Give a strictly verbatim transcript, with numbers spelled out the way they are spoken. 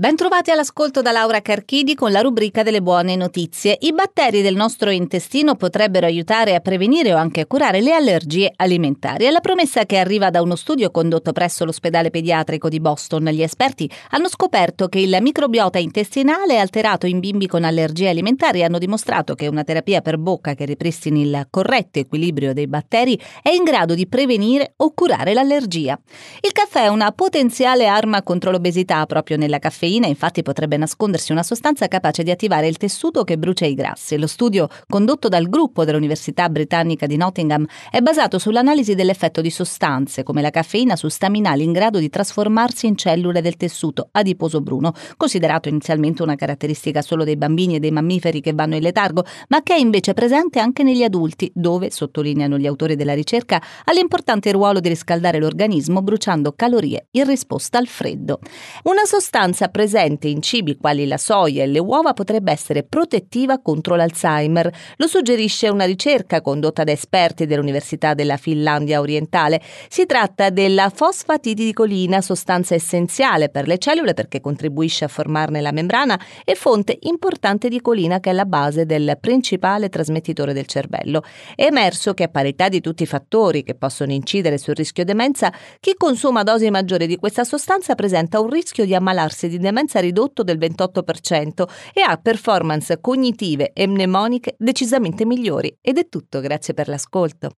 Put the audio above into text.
Bentrovati all'ascolto da Laura Carchidi con la rubrica delle buone notizie. I batteri del nostro intestino potrebbero aiutare a prevenire o anche a curare le allergie alimentari. È la promessa che arriva da uno studio condotto presso l'ospedale pediatrico di Boston. Gli esperti hanno scoperto che il microbiota intestinale alterato in bimbi con allergie alimentari. Hanno dimostrato che una terapia per bocca che ripristini il corretto equilibrio dei batteri è in grado di prevenire o curare l'allergia. Il caffè è una potenziale arma contro l'obesità. Proprio nella caffeina infatti potrebbe nascondersi una sostanza capace di attivare il tessuto che brucia i grassi. Lo studio condotto dal gruppo dell'Università Britannica di Nottingham è basato sull'analisi dell'effetto di sostanze come la caffeina su staminali in grado di trasformarsi in cellule del tessuto adiposo bruno, considerato inizialmente una caratteristica solo dei bambini e dei mammiferi che vanno in letargo, ma che è invece presente anche negli adulti, dove, sottolineano gli autori della ricerca, ha l'importante ruolo di riscaldare l'organismo bruciando calorie in risposta al freddo. Una sostanza presente in cibi quali la soia e le uova potrebbe essere protettiva contro l'Alzheimer. Lo suggerisce una ricerca condotta da esperti dell'Università della Finlandia orientale. Si tratta della fosfatidicolina, sostanza essenziale per le cellule perché contribuisce a formarne la membrana e fonte importante di colina che è la base del principale trasmettitore del cervello. È emerso che a parità di tutti i fattori che possono incidere sul rischio demenza, chi consuma dosi maggiori di questa sostanza presenta un rischio di ammalarsi di demenza ridotto del ventotto per cento e ha performance cognitive e mnemoniche decisamente migliori. Ed è tutto, grazie per l'ascolto.